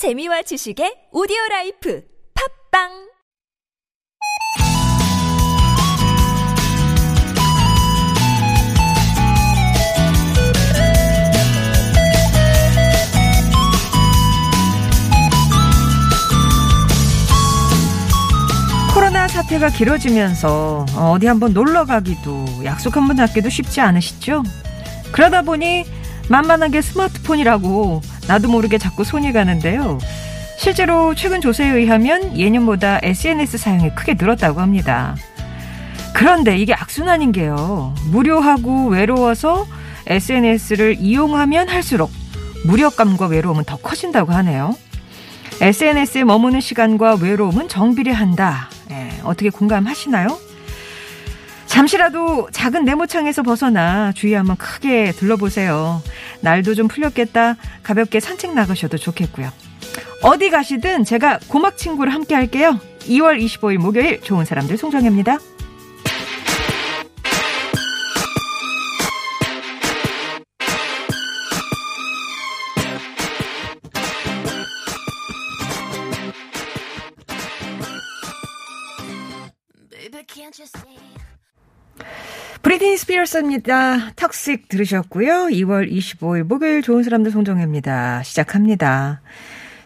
재미와 지식의 오디오라이프 팟빵 사태가 길어지면서 어디 한번 놀러가기도 약속 한번 잡기도 쉽지 않으시죠? 그러다 보니 만만하게 스마트폰이라고 나도 모르게 자꾸 손이 가는데요. 실제로 최근 조사에 의하면 예년보다 SNS 사용이 크게 늘었다고 합니다. 그런데 이게 악순환인 게요. 무료하고 외로워서 SNS를 이용하면 할수록 무력감과 외로움은 더 커진다고 하네요. SNS에 머무는 시간과 외로움은 정비례한다. 어떻게 공감하시나요? 잠시라도 작은 네모창에서 벗어나 주위 한번 크게 둘러보세요. 날도 좀 풀렸겠다. 가볍게 산책 나가셔도 좋겠고요. 어디 가시든 제가 고막 친구를 함께 할게요. 2월 25일 목요일 좋은 사람들 송정혜입니다. 브리트니 스피어스입니다. 턱식 들으셨고요. 2월 25일 목요일 좋은 사람들 송정혜입니다. 시작합니다.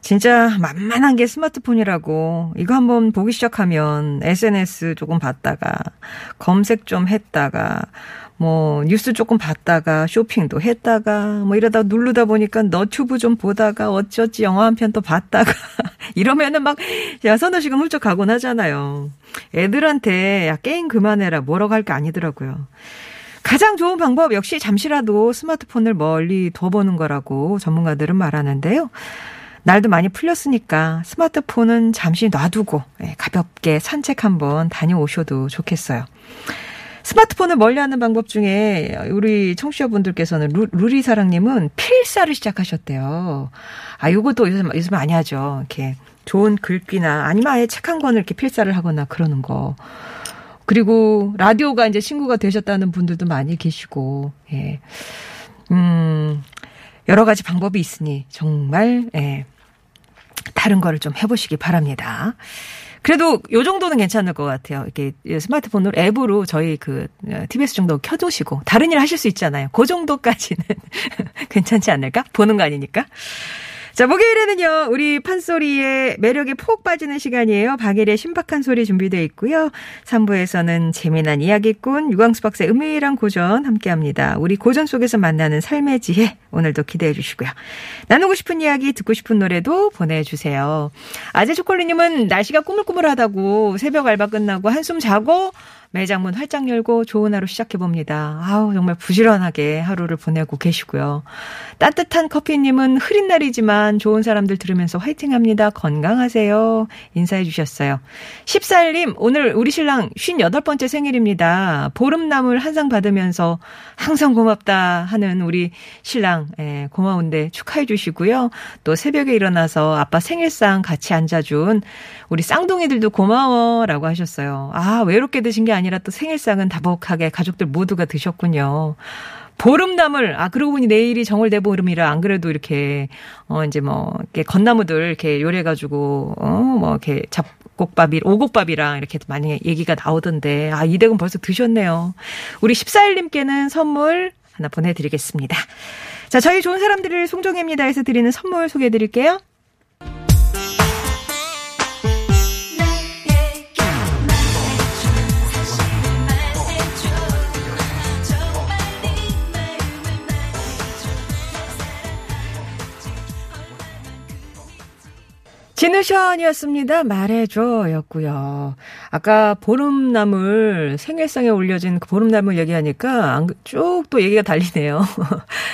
진짜 만만한 게 스마트폰이라고 이거 한번 보기 시작하면 SNS 조금 봤다가 검색 좀 했다가 뭐 뉴스 조금 봤다가 쇼핑도 했다가 뭐 이러다 누르다 보니까 너튜브 좀 보다가 어찌어찌 영화 한 편 또 봤다가 이러면은 막 야 서너 시간 훌쩍 가곤 하잖아요. 애들한테 야 게임 그만해라 뭐라고 할 게 아니더라고요. 가장 좋은 방법 역시 잠시라도 스마트폰을 멀리 둬보는 거라고 전문가들은 말하는데요. 날도 많이 풀렸으니까 스마트폰은 잠시 놔두고 가볍게 산책 한번 다녀오셔도 좋겠어요. 스마트폰을 멀리하는 방법 중에 우리 청취자분들께서는 루리사랑님은 필사를 시작하셨대요. 아, 요것도 요새 많이 하죠. 이렇게 좋은 글귀나 아니면 아예 책 한 권을 이렇게 필사를 하거나 그러는 거. 그리고 라디오가 이제 친구가 되셨다는 분들도 많이 계시고, 예. 여러 가지 방법이 있으니 정말, 예. 다른 거를 좀 해보시기 바랍니다. 그래도 요 정도는 괜찮을 것 같아요. 이렇게 스마트폰으로 앱으로 저희 그 TBS 정도 켜두시고 다른 일 하실 수 있잖아요. 그 정도까지는 괜찮지 않을까? 보는 거 아니니까. 자, 목요일에는요. 우리 판소리의 매력에 폭 빠지는 시간이에요. 박예리의 신박한 소리 준비되어 있고요. 3부에서는 재미난 이야기꾼 유광수 박사의 은밀한 고전 함께합니다. 우리 고전 속에서 만나는 삶의 지혜 오늘도 기대해 주시고요. 나누고 싶은 이야기 듣고 싶은 노래도 보내주세요. 아재초콜릿님은 날씨가 꾸물꾸물하다고 새벽 알바 끝나고 한숨 자고 매장 문 활짝 열고 좋은 하루 시작해봅니다. 아우 정말 부지런하게 하루를 보내고 계시고요. 따뜻한 커피님은 흐린 날이지만 좋은 사람들 들으면서 화이팅합니다. 건강하세요. 인사해 주셨어요. 14일님 오늘 우리 신랑 58번째 생일입니다. 보름나물 한 상 받으면서 항상 고맙다 하는 우리 신랑 고마운데 축하해 주시고요. 또 새벽에 일어나서 아빠 생일상 같이 앉아준 우리 쌍둥이들도 고마워라고 하셨어요. 아 외롭게 드신 게 아니라 또 생일상은 다복하게 가족들 모두가 드셨군요. 보름나물, 아, 그러고 보니 내일이 정월대보름이라 안 그래도 이렇게, 이제 뭐, 이렇게 건나무들 이렇게 요래가지고, 뭐, 이렇게 오곡밥이랑 이렇게 많이 얘기가 나오던데, 아, 이 댁은 벌써 드셨네요. 우리 14일님께는 선물 하나 보내드리겠습니다. 자, 저희 좋은 사람들을 송정혜입니다에서 드리는 선물 소개해드릴게요. 진우션이었습니다. 말해줘였고요. 아까 보름나물 생일상에 올려진 그 보름나물 얘기하니까 쭉 또 얘기가 달리네요.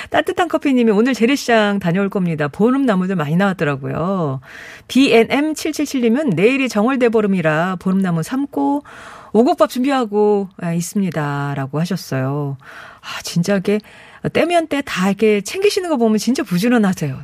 따뜻한 커피님이 오늘 재래시장 다녀올 겁니다. 보름나무들 많이 나왔더라고요. BNM777님은 내일이 정월대보름이라 보름나무 삶고 오곡밥 준비하고 있습니다. 라고 하셨어요. 아, 진짜 이게 때면 때 다 이렇게 챙기시는 거 보면 진짜 부지런하세요.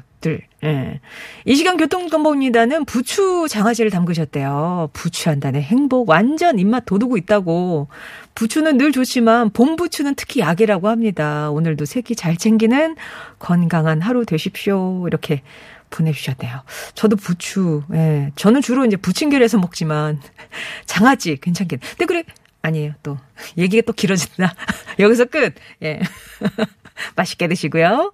예. 이 시간 교통정보입니다는 부추 장아찌를 담그셨대요. 부추한단의 행복 완전 입맛 돋우고 있다고. 부추는 늘 좋지만 봄부추는 특히 약이라고 합니다. 오늘도 새끼 잘 챙기는 건강한 하루 되십시오. 이렇게 보내주셨네요. 저도 부추, 예. 저는 주로 이제 부침개에서 먹지만, 장아찌, 괜찮겠네. 근데 그래, 아니에요. 또, 얘기가 또 길어진다. 여기서 끝. 예. 맛있게 드시고요.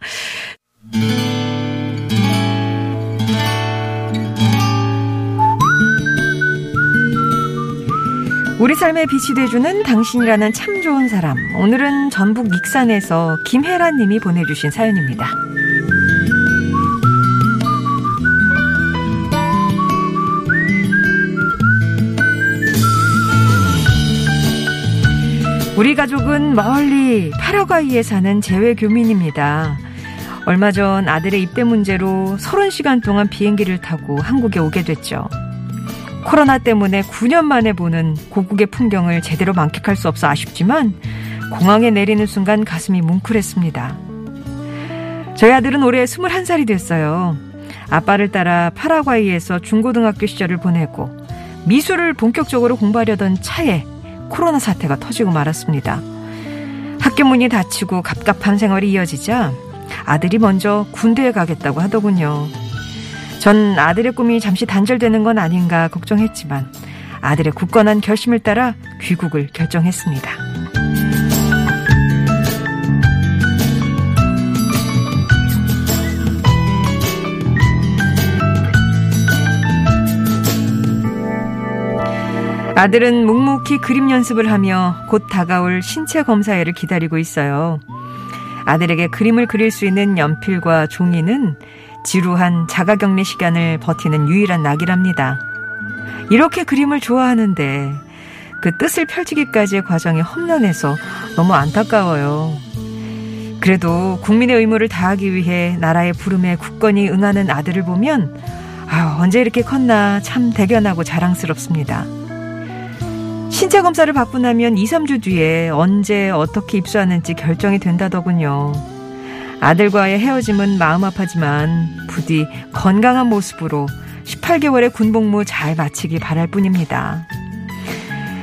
우리 삶에 빛이 되어주는 당신이라는 참 좋은 사람. 오늘은 전북 익산에서 김혜란 님이 보내주신 사연입니다. 우리 가족은 멀리 파라과이에 사는 재외교민입니다. 얼마 전 아들의 입대 문제로 30시간 동안 비행기를 타고 한국에 오게 됐죠. 코로나 때문에 9년 만에 보는 고국의 풍경을 제대로 만끽할 수 없어 아쉽지만 공항에 내리는 순간 가슴이 뭉클했습니다. 저희 아들은 올해 21살이 됐어요. 아빠를 따라 파라과이에서 중고등학교 시절을 보내고 미술을 본격적으로 공부하려던 차에 코로나 사태가 터지고 말았습니다. 학교 문이 닫히고 갑갑한 생활이 이어지자 아들이 먼저 군대에 가겠다고 하더군요. 전 아들의 꿈이 잠시 단절되는 건 아닌가 걱정했지만 아들의 굳건한 결심을 따라 귀국을 결정했습니다. 아들은 묵묵히 그림 연습을 하며 곧 다가올 신체 검사회를 기다리고 있어요. 아들에게 그림을 그릴 수 있는 연필과 종이는 지루한 자가격리 시간을 버티는 유일한 낙이랍니다. 이렇게 그림을 좋아하는데 그 뜻을 펼치기까지의 과정이 험난해서 너무 안타까워요. 그래도 국민의 의무를 다하기 위해 나라의 부름에 굳건히 응하는 아들을 보면 아, 언제 이렇게 컸나 참 대견하고 자랑스럽습니다. 신체 검사를 받고 나면 2, 3주 뒤에 언제 어떻게 입소하는지 결정이 된다더군요. 아들과의 헤어짐은 마음 아프지만 부디 건강한 모습으로 18개월의 군복무 잘 마치기 바랄 뿐입니다.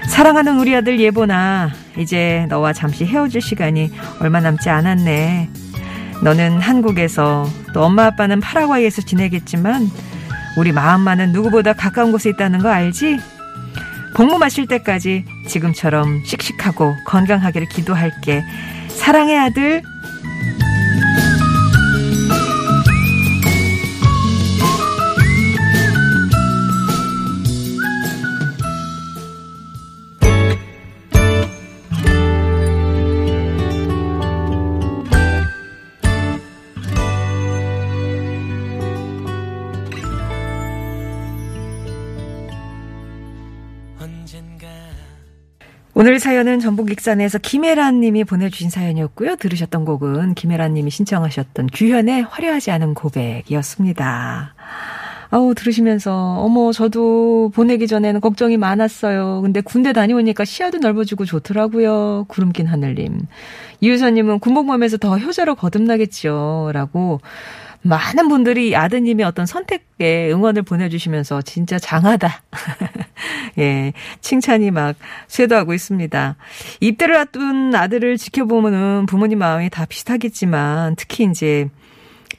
사랑하는 우리 아들 예보나, 이제 너와 잠시 헤어질 시간이 얼마 남지 않았네. 너는 한국에서 또 엄마 아빠는 파라과이에서 지내겠지만 우리 마음만은 누구보다 가까운 곳에 있다는 거 알지? 복무 마실 때까지 지금처럼 씩씩하고 건강하기를 기도할게. 사랑해 아들. 오늘 사연은 전북 익산에서 김혜란 님이 보내주신 사연이었고요. 들으셨던 곡은 김혜란 님이 신청하셨던 규현의 화려하지 않은 고백이었습니다. 아우, 들으시면서 어머 저도 보내기 전에는 걱정이 많았어요. 근데 군대 다녀오니까 시야도 넓어지고 좋더라고요. 구름긴 하늘님. 이유선님은 군복무하면서 더 효자로 거듭나겠죠. 라고 많은 분들이 아드님의 어떤 선택에 응원을 보내주시면서 진짜 장하다. 예, 칭찬이 막 쇄도하고 있습니다. 입대를 앞둔 아들을 지켜보면은 부모님 마음이 다 비슷하겠지만 특히 이제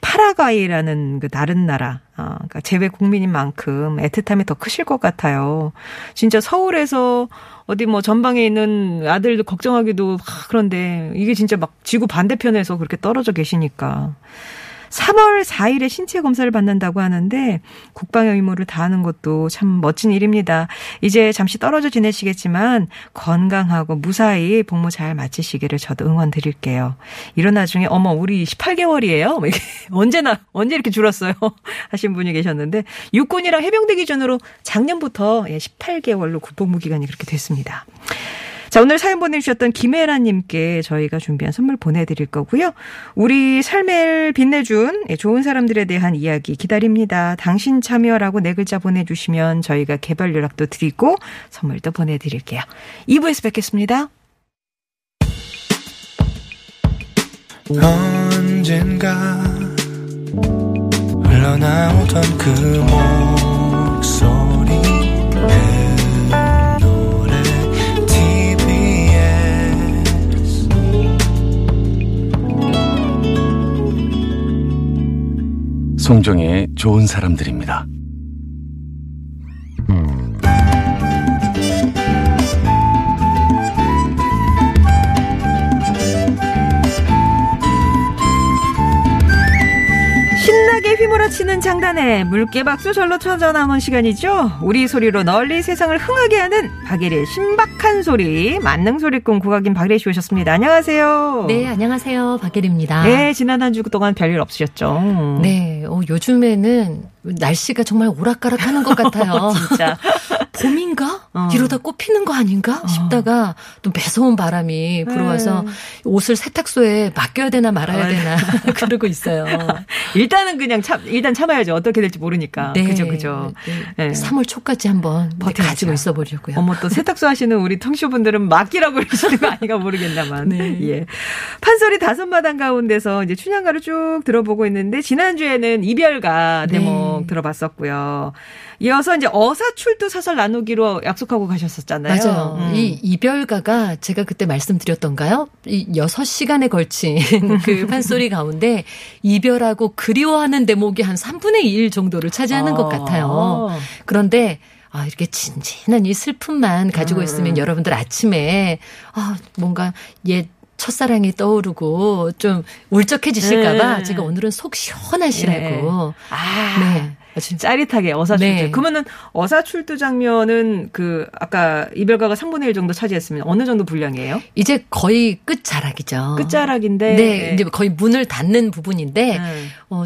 파라과이라는 그 다른 나라, 그러니까 제외 국민인 만큼 애틋함이 더 크실 것 같아요. 진짜 서울에서 어디 뭐 전방에 있는 아들도 걱정하기도 그런데 이게 진짜 막 지구 반대편에서 그렇게 떨어져 계시니까. 3월 4일에 신체 검사를 받는다고 하는데 국방의 의무를 다하는 것도 참 멋진 일입니다. 이제 잠시 떨어져 지내시겠지만 건강하고 무사히 복무 잘 마치시기를 저도 응원드릴게요. 이런 나중에 어머 우리 18개월이에요? 언제 이렇게 줄었어요? 하신 분이 계셨는데 육군이랑 해병대 기준으로 작년부터 18개월로 군복무 기간이 그렇게 됐습니다. 자, 오늘 사연 보내주셨던 김혜라님께 저희가 준비한 선물 보내드릴 거고요. 우리 삶을 빛내준 좋은 사람들에 대한 이야기 기다립니다. 당신 참여라고 네 글자 보내주시면 저희가 개별 연락도 드리고 선물도 보내드릴게요. 2부에서 뵙겠습니다. 언젠가 흘러나오던 그 목소리 송정의 좋은 사람들입니다. 신나게 휘몰아치는 장단에 물개 박수 절로 쳐져 남은 시간이죠. 우리 소리로 널리 세상을 흥하게 하는 박예리의 신박한 소리, 만능 소리꾼 국악인 박예리 씨 오셨습니다. 안녕하세요. 네, 안녕하세요. 박예리입니다. 네, 지난 한 주 동안 별일 없으셨죠? 네, 요즘에는 날씨가 정말 오락가락하는 것 같아요. 진짜. 봄인가? 이러다 꽃 피는 거 아닌가? 싶다가 또 매서운 바람이 불어와서 옷을 세탁소에 맡겨야 되나 말아야 되나 그러고 있어요. 일단은 그냥 일단 참아야죠. 어떻게 될지 모르니까. 네. 그죠. 네. 3월 초까지 한번 가지고 있어 보려고요. 어머, 또 세탁소 하시는 우리 청취분들은 맡기라고 그러시는 거 아닌가 모르겠나만. 네. 예. 판소리 다섯 마당 가운데서 이제 춘향가를 쭉 들어보고 있는데 지난주에는 이별가 대목 들어봤었고요. 이어서 이제 어사출두 사설 나누기로 약속하고 가셨었잖아요. 맞아요. 이 이별가가 제가 그때 말씀드렸던가요? 이 6시간에 걸친 그 판소리 가운데 이별하고 그리워하는 대목이 한 3분의 2 정도를 차지하는 것 같아요. 그런데 이렇게 진진한 이 슬픔만 가지고 있으면 여러분들 아침에 뭔가 옛 첫사랑이 떠오르고 좀 울적해지실까 봐 제가 오늘은 속 시원하시라고. 네. 네. 아주 짜릿하게 어사출두. 네. 그러면은 어사출두 장면은 그 아까 이별가가 3분의 1 정도 차지했으면 어느 정도 분량이에요? 이제 거의 끝자락이죠. 끝자락인데. 네. 이제 거의 문을 닫는 부분인데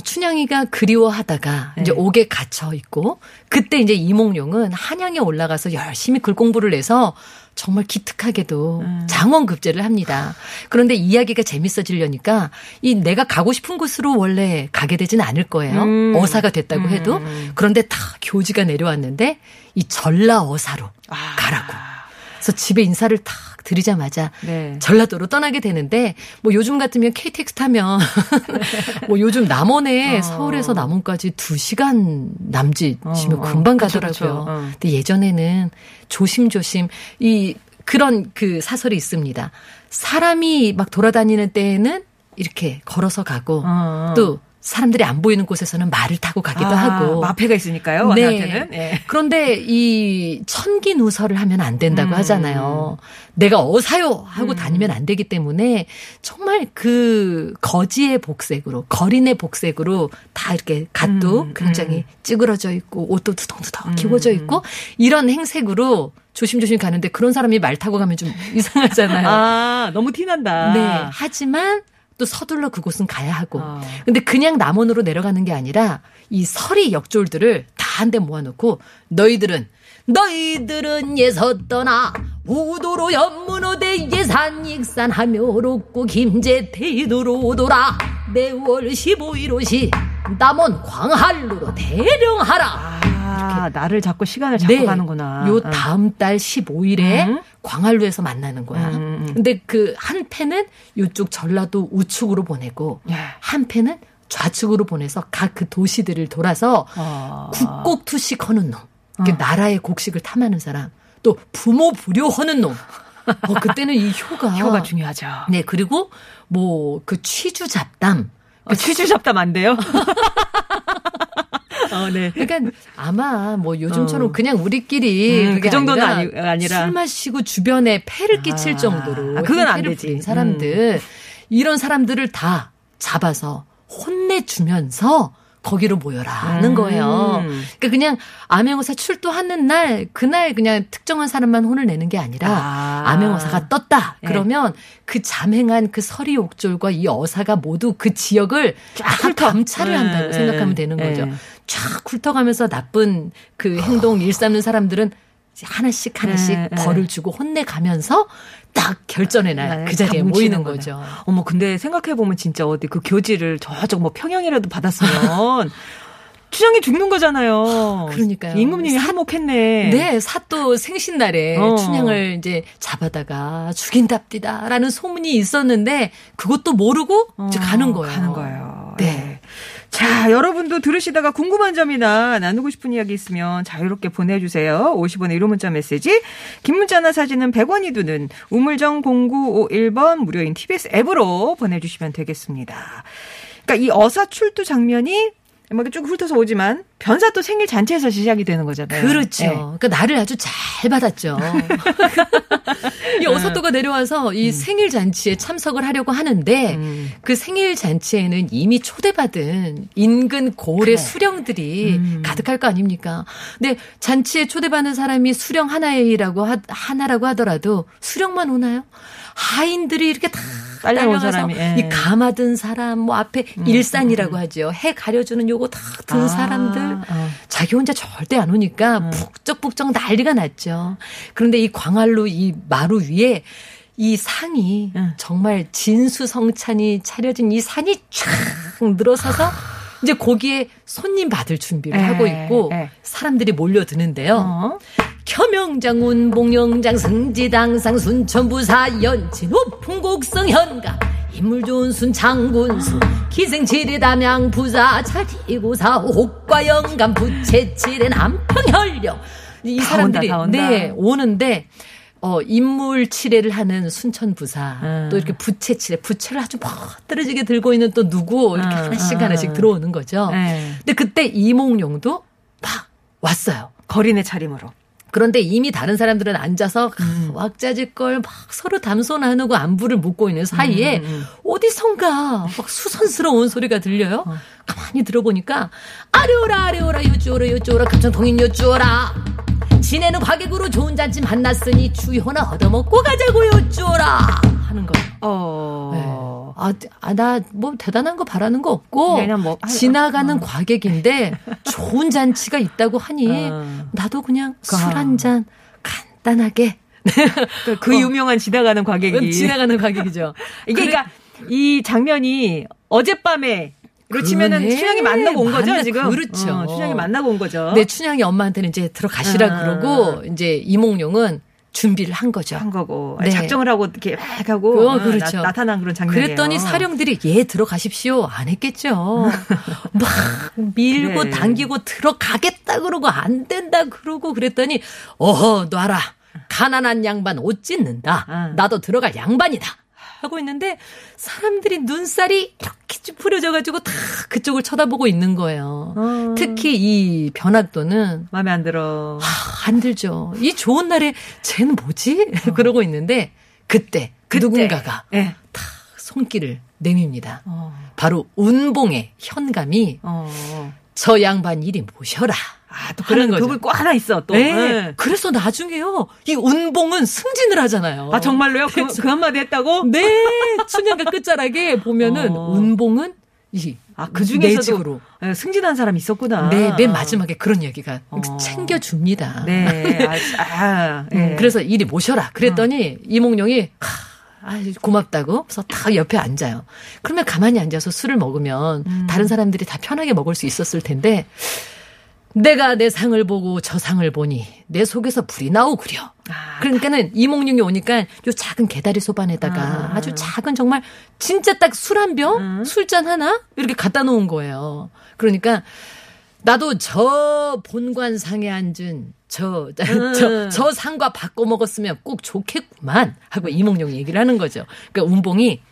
춘향이가 그리워하다가 이제 옥에 갇혀 있고 그때 이제 이몽룡은 한양에 올라가서 열심히 글 공부를 해서 정말 기특하게도 장원급제를 합니다. 그런데 이야기가 재밌어지려니까 이 내가 가고 싶은 곳으로 원래 가게 되진 않을 거예요. 어사가 됐다고 해도. 그런데 다 교지가 내려왔는데 이 전라어사로 가라고. 그래서 집에 인사를 다 드리자마자 전라도로 떠나게 되는데 뭐 요즘 같으면 KTX 타면 뭐 요즘 남원에 서울에서 남원까지 2시간 남짓이면 금방 가더라고요. 그쵸. 근데 예전에는 조심조심 그런 그 사설이 있습니다. 사람이 막 돌아다니는 때에는 이렇게 걸어서 가고 또 사람들이 안 보이는 곳에서는 말을 타고 가기도 하고. 마패가 있으니까요. 와사한테는. 네. 예. 그런데 이 천기누설을 하면 안 된다고 하잖아요. 내가 어사요 하고 다니면 안 되기 때문에 정말 그 거지의 복색으로 거린의 복색으로 다 이렇게 갓도 굉장히 찌그러져 있고 옷도 두덩두덩 기워져 있고 이런 행색으로 조심조심 가는데 그런 사람이 말 타고 가면 좀 이상하잖아요. 아, 너무 티난다. 네. 하지만 또 서둘러 그곳은 가야 하고. 근데 그냥 남원으로 내려가는 게 아니라 이 서리 역졸들을 다 한데 모아놓고 너희들은 예서 떠나 우도로 연문어대 예산 익산하며 롭고 김제태도로 오도라. 매월 15일오시 남원 광한루로 대령하라. 이렇게. 나를 잡고 시간을 잡고 가는구나. 요 다음 달 15일에 광한루에서 만나는 거야. 근데 그 한 패는 요쪽 전라도 우측으로 보내고 한 패는 좌측으로 보내서 각 그 도시들을 돌아서 국곡투식 하는 놈. 나라의 곡식을 탐하는 사람. 또 부모 부려하는 놈. 그때는 이 효가 중요하죠. 네, 그리고 뭐 그 취주 잡담. 취주 잡담 안 돼요? 네. 그러니까 아마 뭐 요즘처럼 그냥 우리끼리 그 정도는 아니라 술 마시고 주변에 폐를 끼칠 정도로 그건 안 되지. 사람들 이런 사람들을 다 잡아서 혼내주면서 거기로 모여라는 거예요. 그러니까 그냥 암행어사 출두하는 날 그날 그냥 특정한 사람만 혼을 내는 게 아니라 암행어사가 떴다. 그러면 그 잠행한 그 서리 옥졸과 이 어사가 모두 그 지역을 쫙 감찰을 한다고 생각하면 되는 거죠. 쫙 훑어가면서 나쁜 그 행동 일삼는 사람들은 하나씩 벌을 주고 혼내가면서 딱 결전의 날 그 자리에 모이는 거죠. 어머, 근데 생각해보면 진짜 어디 그 교지를 저쪽 뭐 평양이라도 받았으면 춘향이 죽는 거잖아요. 그러니까요. 임금님이 한몫했네. 네, 사또 생신날에 춘향을 이제 잡아다가 죽인답디다라는 소문이 있었는데 그것도 모르고 이제 가는 거예요. 네. 자, 여러분도 들으시다가 궁금한 점이나 나누고 싶은 이야기 있으면 자유롭게 보내주세요. 50원의 1호 문자 메시지, 긴 문자나 사진은 100원이 드는 우물정 0951번 무료인 TBS 앱으로 보내주시면 되겠습니다. 그러니까 이 어사출두 장면이 막 쭉 훑어서 오지만 변사 또 생일 잔치에서 시작이 되는 거잖아요. 그렇죠. 네. 그러니까 나를 아주 잘 받았죠. 이 어사또가 내려와서 이 생일 잔치에 참석을 하려고 하는데 그 생일 잔치에는 이미 초대받은 인근 고을의 그래. 수령들이 가득할 거 아닙니까? 근데 잔치에 초대받는 사람이 수령 하나라고 하더라도 수령만 오나요? 하인들이 이렇게 다 딸려온 사람이 이 가마든 사람 뭐 앞에 일산이라고 하죠. 해 가려주는 요거 다 든 사람들 자기 혼자 절대 안 오니까 북적북적 난리가 났죠. 그런데 이 광활로 이 마루 위에 이 상이 정말 진수성찬이 차려진 이 산이 쫙 늘어서서 이제 거기에 손님 받을 준비를 하고 있고 사람들이 몰려드는데요. 켜명장운 봉영장 승지당상 순천부사 연친호 풍곡성 현가 인물 좋은 순창군수 기생칠의 담양 부자 차기고사 옥과 영감 부채칠의 남평현령 이 사람들이 다 온다. 네 오는데 인물 칠해를 하는 순천 부사 또 이렇게 부채를 아주 멋들어지게 들고 있는 또 누구 이렇게 하나씩 들어오는 거죠. 근데 그때 이몽룡도 막 왔어요. 거린의 차림으로. 그런데 이미 다른 사람들은 앉아서 왁자지껄 막 서로 담소 나누고 안부를 묻고 있는 사이에 어디선가 막 수선스러운 소리가 들려요. 가만히 들어보니까 아려오라 요쪼라 금천통인 요쪼라 지내는 과객으로 좋은 잔치 만났으니 주효나 얻어먹고 가자고 요쪼라 하는 거예요. 나 뭐 대단한 거 바라는 거 없고 그냥 뭐 지나가는 과객인데 좋은 잔치가 있다고 하니 나도 그냥 술 한 잔 간단하게 그 유명한 지나가는 과객이 지나가는 과객이죠. 이게 그러니까 이 장면이 어젯밤에 그렇지면은 춘향이 만나고 온 거죠 지금. 그렇죠. 춘향이 만나고 온 거죠. 네, 춘향이 엄마한테는 이제 들어가시라 그러고 이제 이몽룡은 준비를 한 거죠. 한 거고. 네. 작정을 하고 이렇게 막 하고 그렇죠. 나타난 그런 장면이에요. 그랬더니 사령들이 들어가십시오. 안 했겠죠. 막 밀고 그래. 당기고 들어가겠다 그러고 안 된다 그러고 그랬더니 놔라. 가난한 양반 옷 찢는다. 나도 들어갈 양반이다. 하고 있는데 사람들이 눈살이 이렇게 찌푸려져가지고 다 그쪽을 쳐다보고 있는 거예요. 특히 이 변학도는 마음에 안 들어. 안 들죠. 이 좋은 날에 쟤는 뭐지? 그러고 있는데 그때 누군가가 다 손길을 내밉니다. 바로 운봉의 현감이 저 양반 이리 모셔라. 또 그런 그룹이 꼭 하나 있어 또. 네. 그래서 나중에요 이 운봉은 승진을 하잖아요. 아 정말로요? 그 한마디 했다고? 네. 춘향가 끝자락에 보면은 운봉은 이 그 중에서도 승진한 사람이 있었구나. 네, 맨 마지막에 그런 이야기가 챙겨줍니다. 네. 그래서 이리 모셔라. 그랬더니 이몽룡이 고맙다고 그래서 다 옆에 앉아요. 그러면 가만히 앉아서 술을 먹으면 다른 사람들이 다 편하게 먹을 수 있었을 텐데. 내가 내 상을 보고 저 상을 보니 내 속에서 불이 나오구려. 그러니까는 이몽룡이 오니까 요 작은 개다리 소반에다가 아주 작은 정말 진짜 딱 술 한 병, 술잔 하나 이렇게 갖다 놓은 거예요. 그러니까 나도 저 본관상에 앉은 저 상과 바꿔 먹었으면 꼭 좋겠구만 하고 이몽룡이 얘기를 하는 거죠. 그러니까 운봉이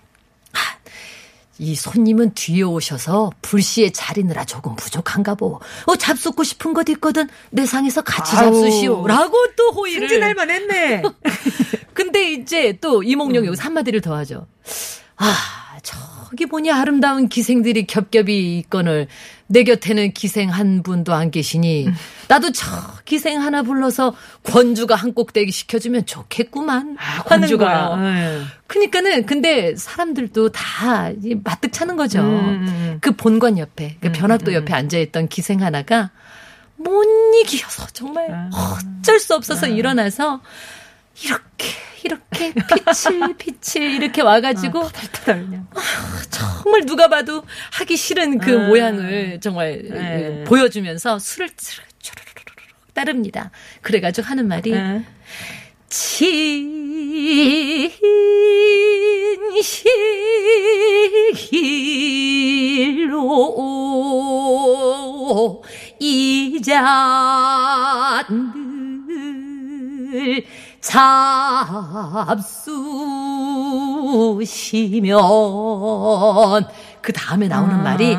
이 손님은 뒤에 오셔서 불시에 자리느라 조금 부족한가 보고 잡수고 싶은 것 있거든 내 상에서 같이 잡수시오 라고 또 호의를 승진할 만했네. 근데 이제 또 이몽룡이 여기서 한마디를 더 하죠. 저기 보니 아름다운 기생들이 겹겹이 있거늘 내 곁에는 기생 한 분도 안 계시니 나도 저 기생 하나 불러서 권주가 한 꼭대기 시켜주면 좋겠구만. 권주가. 그러니까는 근데 사람들도 다 마뜩 차는 거죠. 그 본관 옆에 그 변학도 옆에 앉아있던 기생 하나가 못 이기어서 정말 어쩔 수 없어서 일어나서 이렇게 빛을 이렇게 와가지고 터덜터덜 그냥 정말 누가 봐도 하기 싫은 그 모양을 정말 보여주면서 술을 주르르르르 따릅니다. 그래가지고 하는 말이 진실로 이잔들 잡수시면 그 다음에 나오는 말이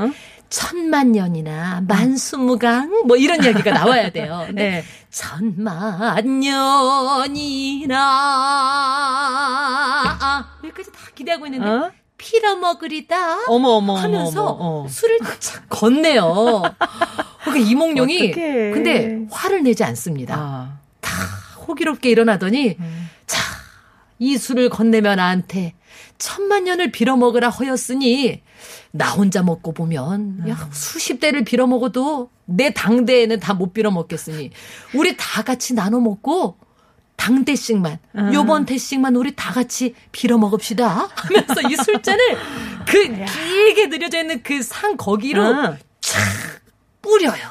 천만년이나 만수무강 뭐 이런 이야기가 나와야 돼요. 근데 네. 천만년이나 여기까지 다 기대하고 있는데 어? 빌어먹으리다 하면서 술을 착 건네요. 그러니까 이몽룡이 어떡해. 근데 화를 내지 않습니다. 아. 다 호기롭게 일어나더니 자, 이 술을 건네면 나한테 천만년을 빌어먹으라 허였으니 나 혼자 먹고 보면 야, 수십 대를 빌어먹어도 내 당대에는 다 못 빌어먹겠으니 우리 다 같이 나눠 먹고 당대씩만 요번 대씩만 우리 다 같이 빌어먹읍시다 하면서 이 술잔을 그 길게 늘려져 있는 그 상 거기로 착 뿌려요.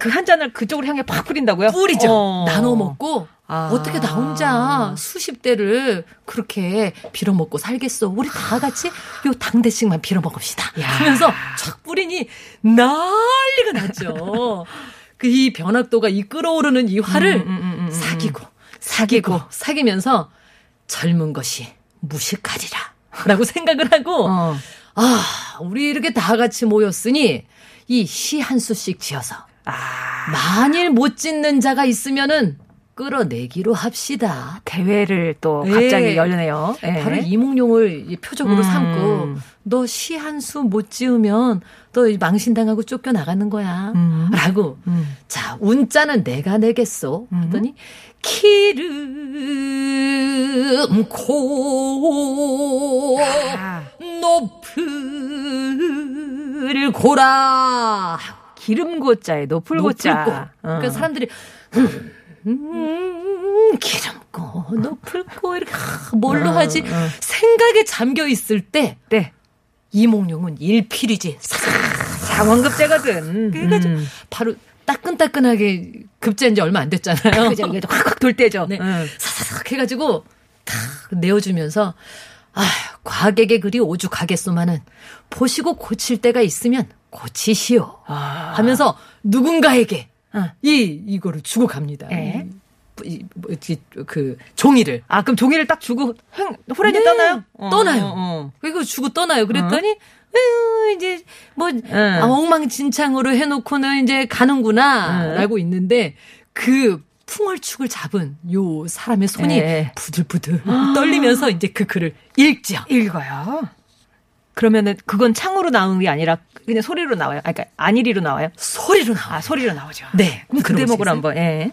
그 한 잔을 그쪽으로 향해 팍 뿌린다고요? 뿌리죠. 나눠 먹고 아. 어떻게 나 혼자 수십 대를 그렇게 빌어먹고 살겠어. 우리 다 같이 요 당대씩만 빌어먹읍시다. 하면서 촥 뿌리니 난리가 났죠. 이 변학도가 이 끓어오르는 이 화를 사귀고 사귀면서 젊은 것이 무식하리라 라고 생각을 하고 아 우리 이렇게 다 같이 모였으니 이 시 한 수씩 지어서 만일 못 짓는 자가 있으면은 끌어내기로 합시다. 대회를 또 갑자기 열네요. 바로 이몽룡을 표적으로 삼고 너 시 한 수 못 지으면 너 망신당하고 쫓겨나가는 거야. 라고 자 운자는 내가 내겠소. 하더니 기름고 높을 고라. 기름고자에 높을 고자. 그러니까 사람들이 기름고 높을고 이렇게 뭘로 하지 생각에 잠겨 있을 때 이몽룡은 일필이지 상원급제거든. 그래가지고 바로 따끈따끈하게 급제한 지 얼마 안 됐잖아요. 그죠? 이게 확확 돌 때죠. 네. 사사삭 해가지고 탁 내어주면서 아휴 과객의 글이 오죽하겠소만은 보시고 고칠 때가 있으면 고치시오 하면서 누군가에게. 이거를 주고 갑니다. 그 종이를. 아, 그럼 종이를 딱 주고 호란이 떠나요? 떠나요. 그리고 주고 떠나요. 그랬더니 이제 뭐 엉망진창으로 해놓고는 이제 가는구나 알고 있는데 그 풍월축을 잡은 요 사람의 손이 부들부들 떨리면서 이제 그 글을 읽죠. 읽어요. 그러면은 그건 창으로 나오는 게 아니라 그냥 소리로 나와요. 아, 그러니까 안일이로 나와요. 소리로 나와. 아, 소리로 나오죠. 네. 그럼 그 대목으로 한번. 예.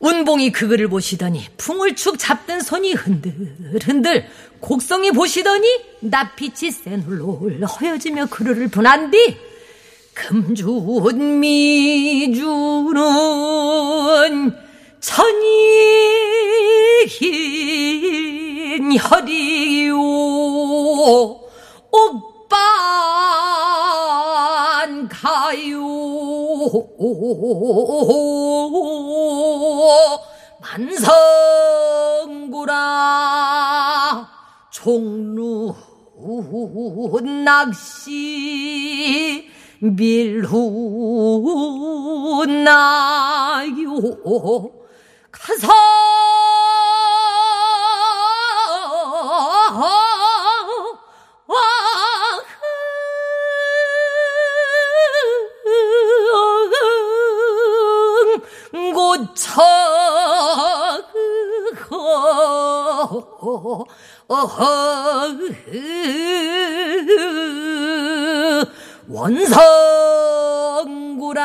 운봉이 그 글을 보시더니 풍울축 잡던 손이 흔들흔들 곡성이 보시더니 낯빛이 센홀로 허여지며 그를 분한 뒤 금주미주는 천이긴 허리요 옥반 가요 만성구라 종루 낚시 밀후 나요 원성구라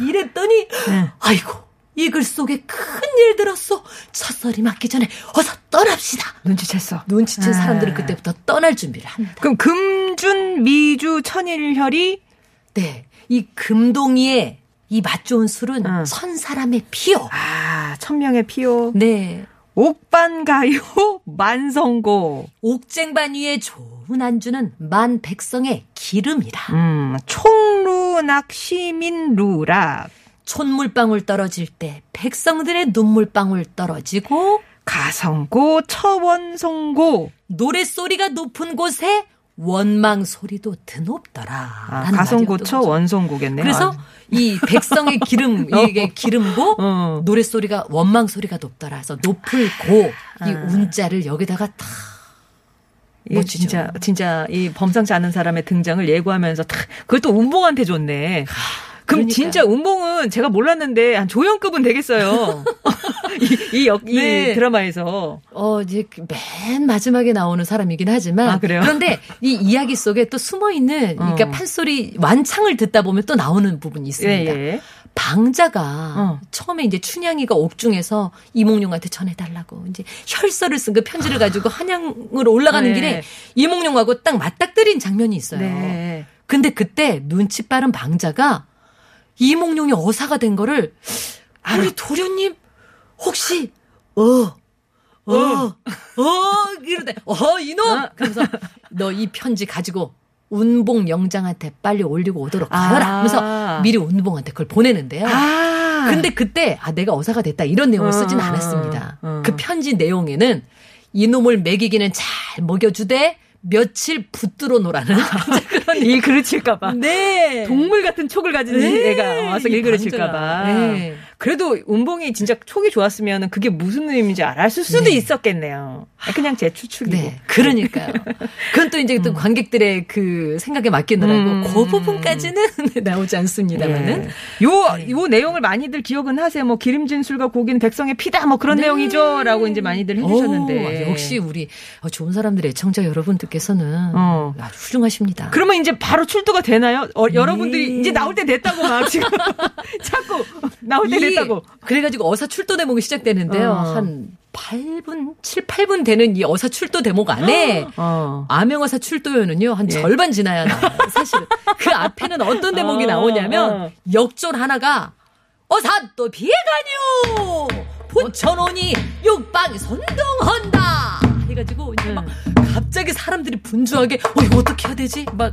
이랬더니 아이고 이 글 속에 큰일 들었어. 첫설이 맞기 전에 어서 떠납시다. 눈치챘어. 눈치챈 사람들은 그때부터 떠날 준비를 합니다. 그럼 금준 미주 천일혈이 네. 이 금동이의 이 맛 좋은 술은 천 사람의 피요. 아, 천 명의 피요. 네. 옥반가요 만성고. 옥쟁반 위에 좋은 안주는 만 백성의 기름이라. 총루낙 시민루락. 촛물방울 떨어질 때 백성들의 눈물방울 떨어지고. 가성고 처원성고. 노랫소리가 높은 곳에 원망 소리도 드높더라. 아, 가성고쳐 원성고겠네요. 그래서 이 백성의 기름, 이게 기름고, 노랫소리가 원망 소리가 높더라. 그래서 높을 고, 이 운자를 여기다가 다 멋지죠. 진짜 이 범상치 않은 사람의 등장을 예고하면서 탁 그걸 또 운봉한테 줬네. 그럼 그러니까요. 진짜 운봉은 제가 몰랐는데 한 조연급은 되겠어요. 이 드라마에서. 이제 맨 마지막에 나오는 사람이긴 하지만. 아, 그래요? 그런데 이 이야기 속에 또 숨어있는, 그러니까 판소리 완창을 듣다 보면 또 나오는 부분이 있습니다. 예, 예. 방자가 처음에 이제 춘향이가 옥중에서 이몽룡한테 전해달라고 이제 혈서를 쓴 그 편지를 가지고 한양으로 올라가는 길에 이몽룡하고 딱 맞닥뜨린 장면이 있어요. 네. 근데 그때 눈치 빠른 방자가 이몽룡이 어사가 된 거를 우리 도련님 혹시 이러네. 이놈! 그래서 너 이 편지 가지고 운봉 영장한테 빨리 올리고 오도록 가라 하면서 미리 운봉한테 그걸 보내는데요. 근데 그때 내가 어사가 됐다 이런 내용을 쓰진 않았습니다. 그 편지 내용에는 이놈을 먹이기는 잘 먹여주되 며칠 붙들어 놓으라는 그런 일그러칠까봐. 네. 동물 같은 촉을 가진 애가 와서 일그러칠까봐. 네. 그래도 운봉이 진짜 촉이 좋았으면 그게 무슨 의미인지 알았을 수도 있었겠네요. 그냥 제 추측이고. 네. 그러니까요. 그건 또 이제 또 관객들의 그 생각에 맡기느라고 그 부분까지는 나오지 않습니다만은. 네. 요 내용을 많이들 기억은 하세요. 뭐 기름진 술과 고기는 백성의 피다 뭐 그런 내용이죠. 라고 이제 많이들 해주셨는데. 역시 우리 좋은 사람들의 애청자 여러분들께서는 아주 훌륭하십니다. 그러면 이제 바로 출두가 되나요? 여러분들이 이제 나올 때 됐다고 막 지금 자꾸 나올 때 됐다고. 그래가지고 어사 출도 대목이 시작되는데요. 한 8분, 7, 8분 되는 이 어사 출도 대목 안에 암행어사 출도요는요. 한 절반 지나야 나와요. 사실은. 그 앞에는 어떤 대목이 나오냐면 역절 하나가 어사 또 비가니오 본천원이 육방이 선동한다 해가지고 이제 막 갑자기 사람들이 분주하게 이거 어떻게 해야 되지? 막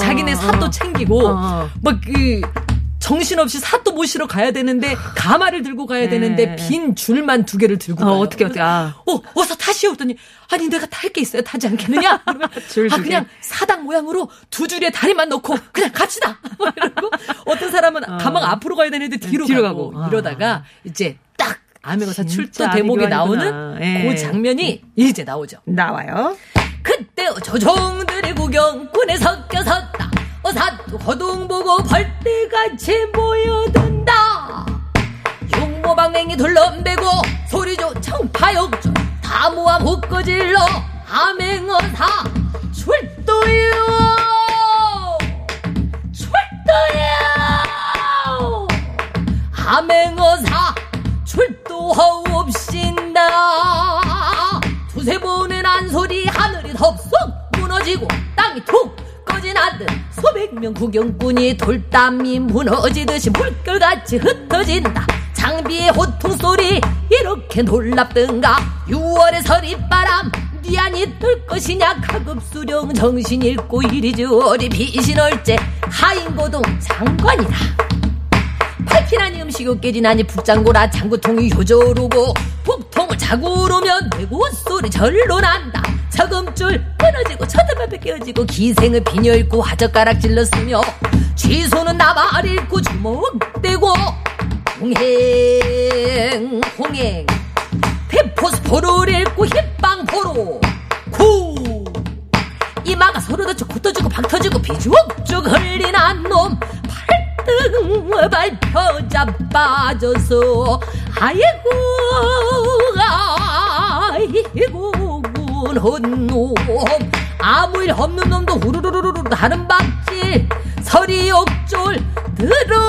자기네 삿도 챙기고 막 정신없이 삿도 모시러 가야 되는데 가마를 들고 가야 되는데 빈 줄만 두 개를 들고 가요. 어떻게 어서 타시오 그랬더니 아니 내가 탈 게 있어요. 타지 않겠느냐 그러면 그냥 사당 모양으로 두 줄에 다리만 넣고 그냥 갑시다 이러고 어떤 사람은 가망 앞으로 가야 되는데 뒤로 가고 이러다가 이제 딱 암행어사 출도 대목이 나오는 그 장면이 이제 나와요. 그때 조종들의 구경꾼에 섞여 섰다 어사 거동보고 벌떼같이 모여든다 용모방맹이 둘럼대고 소리조 청파욕조 다 모아 묶어질러 암행어사 출도요 암행어사 출도하옵신다 두세 번의 난소리 하늘이 덥석 무너지고 땅이 툭 꺼진 아들 수백 명 구경꾼이 돌담이 무너지듯이 물결같이 흩어진다 장비의 호통소리 이렇게 놀랍든가 6월의 서리바람 니안이 뜰 것이냐 가급수령 정신 잃고 이리저리 비신얼제 하인고동 장관이다 팔피나니 음식이 깨지나니 북장고라 장구통이 효조르고 북통을 자구르면 내 고소리 절로 난다 저금줄 끊어지고 쳐다밥에 깨어지고 기생을 비녀 읽고 화젓가락 찔렀으며 쥐소는 나발 잃고 주먹대고 홍행 대포스포를 잃고 힙방포로 구 이마가 서로 다쳐 고터지고 박터지고 비죽죽 흘리는 놈 팔등 발표자 빠져서 아이고 혼놈 아무 일 없는 놈도 우르르르르 하는 박질 서리옥졸 들어서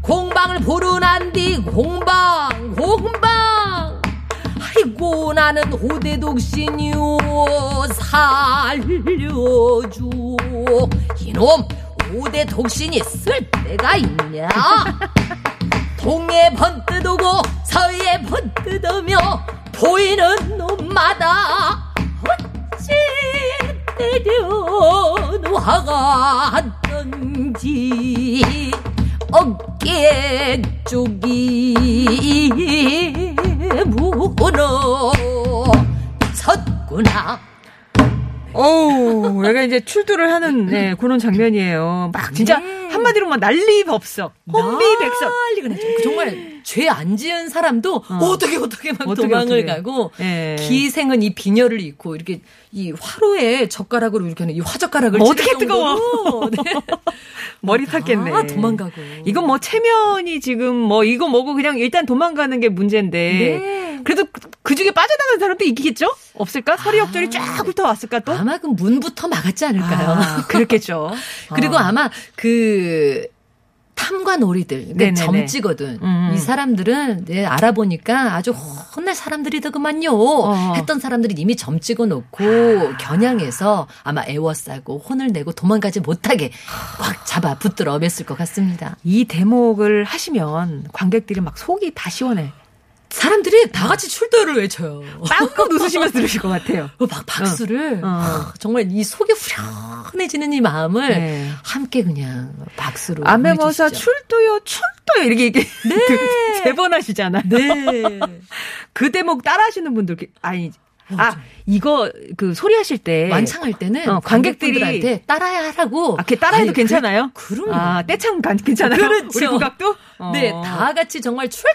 공방을 부르난 뒤 공방 아이고 나는 호대독신이오 살려줘 이놈 호대독신이 쓸 데가 있냐 동에 번뜨도고 서에 번뜨더며 보이는 놈마다 어찌 때려놓았던지 어깨 쪽이 무너졌구나. 얘가 이제 출두를 하는 그런 장면이에요. 막 진짜 한마디로 막 난리법석, 혼비백석. 정말. 죄 안 지은 사람도 어떻게 막 도망을 가고 예. 기생은 이 비녀를 입고 이렇게 이 화로에 젓가락으로 이렇게 하는 이 화젓가락을 어떻게 뜨거워. 네. 머리 탔겠네. 아, 도망가고. 이건 뭐 체면이 지금 뭐 이거 뭐고 그냥 일단 도망가는 게 문제인데. 네. 그래도 그중에 빠져나간 사람도 있겠죠? 없을까? 서리역절이 쫙 훑어왔을까 또? 아마 그 문부터 막았지 않을까요? 아, 그렇겠죠. 그리고 아마 그 탐과 놀이들, 그러니까 점찍거든. 이 사람들은 네, 알아보니까 아주 혼날 사람들이더구만요. 했던 사람들이 이미 점찍어 놓고 겨냥해서 아마 애워싸고 혼을 내고 도망가지 못하게 확 잡아 붙들어 맸을 것 같습니다. 이 대목을 하시면 관객들이 막 속이 다 시원해. 사람들이 다 같이 출도를 외쳐요. 빵긋 웃으시면서 들으실 것 같아요. 막 박수를. 정말 이 속이 후련해지는 이 마음을 네. 함께 그냥 박수로. 아메모사 출도요, 출도요. 이렇게 네. 재번하시잖아요. 네. 그 대목 따라 하시는 분들, 아니지. 아, 이거 그 소리 하실 때 완창할 때는 관객들한테 따라야 하라고. 아, 걔 따라해도 아니, 괜찮아요? 그럼요. 아, 떼창 괜찮아요? 그렇죠. 우리 국악도? 네, 다 같이 정말 출도요.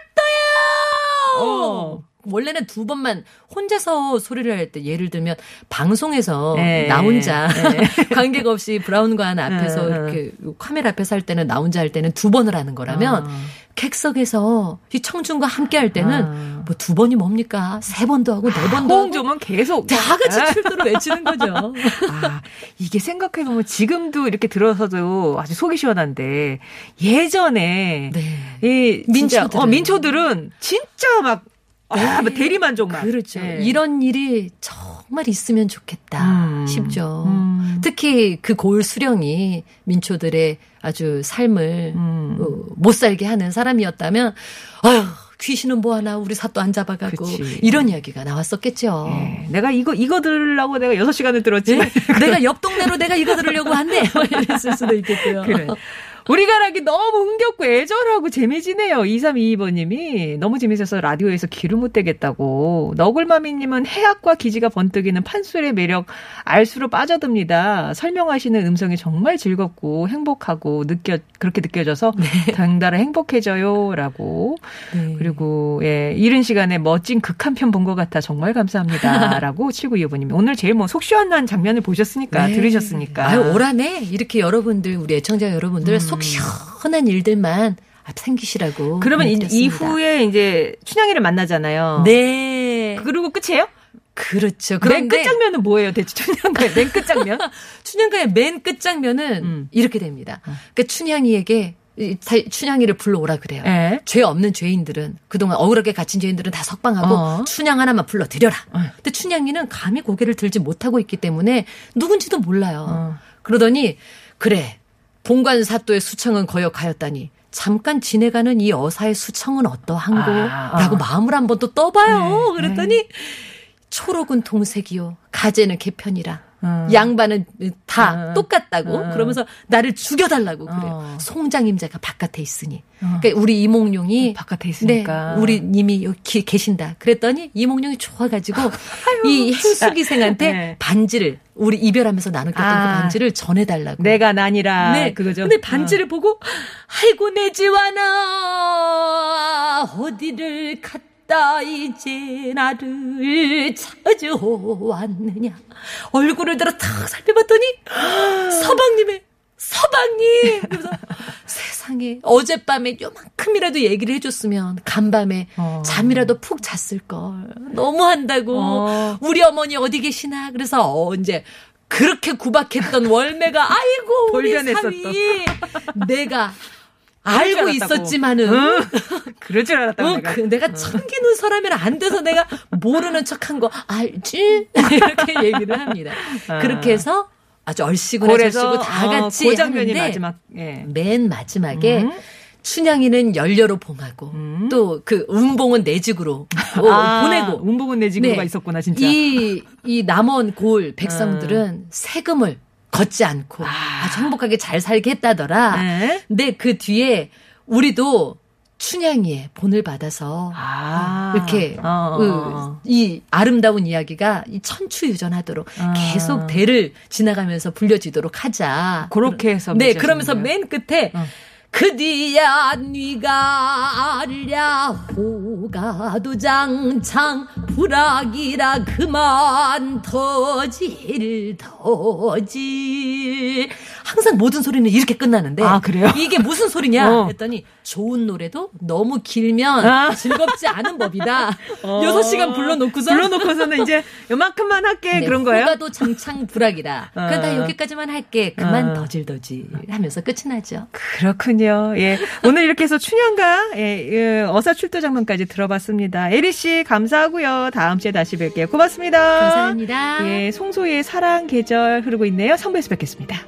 원래는 두 번만 혼자서 소리를 할 때 예를 들면 방송에서 나 혼자 관객 없이 브라운관 앞에서 이렇게 카메라 앞에서 할 때는 나 혼자 할 때는 두 번을 하는 거라면 객석에서 이 청중과 함께 할 때는 뭐 두 번이 뭡니까? 세 번도 하고 네 번도 하고 호응조만 계속 다 같이 출도를 외치는 거죠. 아, 이게 생각해보면 지금도 이렇게 들어서도 아주 속이 시원한데 예전에 이 민초들은. 민초들은 진짜 막 대리만족만. 그렇죠. 네. 이런 일이 정말 있으면 좋겠다 싶죠. 특히 그 고을 수령이 민초들의 아주 삶을 못 살게 하는 사람이었다면 아휴 귀신은 뭐하나 우리 사또 안 잡아가고 그치. 이런 이야기가 나왔었겠죠. 네. 내가 이거 들으려고 내가 6시간을 들었지. 네. 내가 옆 동네로 내가 이거 들으려고 한대 이랬을 수도 있겠고요. 그래. 우리가 라기 너무 흥겹고 애절하고 재미지네요. 2322번님이 너무 재밌어서 라디오에서 귀를 못 대겠다고. 너굴마미님은 해악과 기지가 번뜩이는 판소리의 매력 알수로 빠져듭니다. 설명하시는 음성이 정말 즐겁고 행복하고 그렇게 느껴져서 당달아 행복해져요라고. 네. 그리고 예, 이른 시간에 멋진 극 한 편 본 것 같아 정말 감사합니다라고 7925번님이 오늘 제일 뭐 속 시원한 장면을 보셨으니까 네. 들으셨으니까. 아유, 올 한 해 이렇게 여러분들 우리 애청자 여러분들 속 시원한 일들만 생기시라고. 그러면 이후에 이제 춘향이를 만나잖아요. 네. 그리고 끝이에요? 그렇죠. 맨 끝장면은 뭐예요? 대체 춘향가의 맨 끝장면? 춘향가의 맨 끝장면은 이렇게 됩니다. 그러니까 춘향이를 불러오라 그래요. 에? 죄 없는 죄인들은 그동안 억울하게 갇힌 죄인들은 다 석방하고 춘향 하나만 불러드려라. 근데 춘향이는 감히 고개를 들지 못하고 있기 때문에 누군지도 몰라요. 그러더니 그래. 봉관사또의 수청은 거역하였다니 잠깐 지내가는 이 어사의 수청은 어떠한고라고 마음을 한번 또 떠봐요. 네, 그랬더니 초록은 동색이요 가재는 개편이라 양반은 다 똑같다고 그러면서 나를 죽여달라고 그래요. 송장임자가 바깥에 있으니 그러니까 우리 이몽룡이 바깥에 있으니까 네, 우리 님이 여기 계신다 그랬더니 이몽룡이 좋아가지고 이 행수기생한테 네. 반지를 우리 이별하면서 나눴던 그 반지를 전해달라고 내가 난이라 네. 그거죠. 근데 반지를 보고 아이고 내 지와나 어디를 갔다 나 이제 나를 찾아왔느냐 얼굴을 들어 탁 살펴봤더니 서방님 그래서 세상에 어젯밤에 요만큼이라도 얘기를 해줬으면 간밤에 잠이라도 푹 잤을걸 너무한다고 우리 어머니 어디 계시나 그래서 이제 그렇게 구박했던 월매가 아이고 우리 사위 내가 알고 있었지만은 그럴 줄 알았다. 내가 참기는 사람이라 안 돼서 내가 모르는 척한 거 알지? 이렇게 얘기를 합니다. 그렇게 해서 아주 얼씨구나 저씨구 다 같이 하는데 마지막, 예. 맨 마지막에 춘향이는 연려로 봉하고 또 그 운봉은 내직으로 보내고 운봉은 내직으로가 네. 있었구나 진짜. 이 남원 고을 백성들은 세금을 걷지 않고 아주 행복하게 잘 살게 했다더라. 네? 근데 그 뒤에 우리도 춘향이의 본을 받아서 이렇게 이 아름다운 이야기가 이 천추유전하도록 계속 대를 지나가면서 불려지도록 하자. 그렇게 해서 네, 그러면서 맨 끝에 그디야 니가 알랴 호가도 장창 불악이라 그만 터질 항상 모든 소리는 이렇게 끝나는데 아, 그래요? 이게 무슨 소리냐 했더니 좋은 노래도 너무 길면 즐겁지 않은 법이다. 6시간 불러놓고서는 이제 요만큼만 할게 네, 그런 거예요? 호가도 장창 불악이라 그러다 여기까지만 할게 그만 더질더질 하면서 끝이 나죠. 그렇군요. 예. 오늘 이렇게 해서 춘향가 예, 어사 출도 장면까지 들어봤습니다. 예리 씨 감사하고요. 다음 주에 다시 뵐게요. 고맙습니다. 감사합니다. 예, 송소희의 사랑 계절 흐르고 있네요. 3부에서 뵙겠습니다.